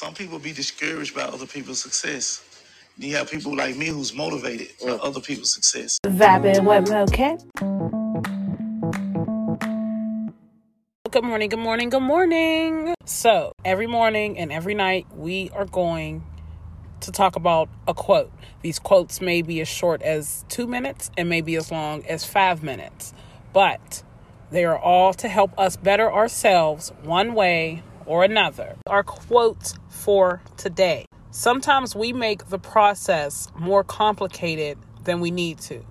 Some people be discouraged by other people's success. You have people like me who's motivated by other people's success. Vibing with okay. Good morning, good morning, good morning. So every morning and every night we are going to talk about a quote. These quotes may be as short as 2 minutes and maybe as long as 5 minutes, but they are all to help us better ourselves one way or another. Our quotes for today. Sometimes we make the process more complicated than we need to.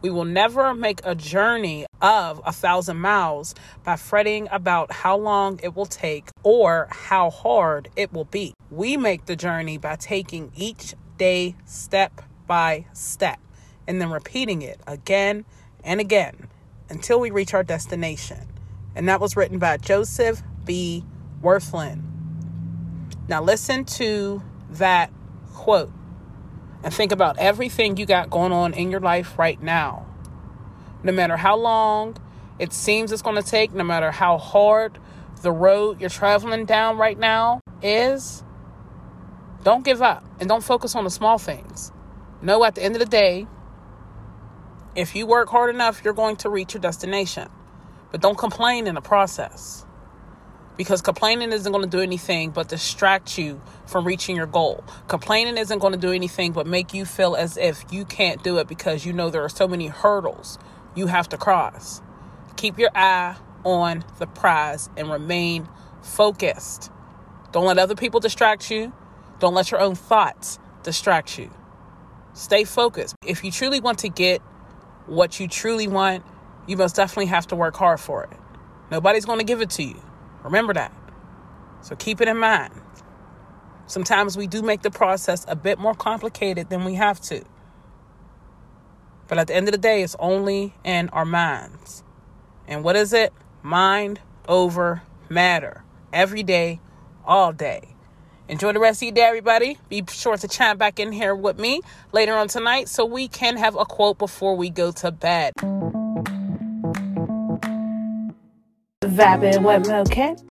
We will never make a journey of 1,000 miles by fretting about how long it will take or how hard it will be. We make the journey by taking each day step by step and then repeating it again and again until we reach our destination. And that was written by Joseph B. Worthland. Now listen to that quote and think about everything you got going on in your life right now. No matter how long it seems it's going to take, no matter how hard the road you're traveling down right now is, don't give up and don't focus on the small things. Know at the end of the day, if you work hard enough, you're going to reach your destination. But don't complain in the process. Because complaining isn't going to do anything but distract you from reaching your goal. Complaining isn't going to do anything but make you feel as if you can't do it because you know there are so many hurdles you have to cross. Keep your eye on the prize and remain focused. Don't let other people distract you. Don't let your own thoughts distract you. Stay focused. If you truly want to get what you truly want, you most definitely have to work hard for it. Nobody's going to give it to you. Remember that. So keep it in mind. Sometimes we do make the process a bit more complicated than we have to. But at the end of the day, it's only in our minds. And what is it? Mind over matter. Every day, all day. Enjoy the rest of your day, everybody. Be sure to chime back in here with me later on tonight so we can have a quote before we go to bed. Vibing with okay.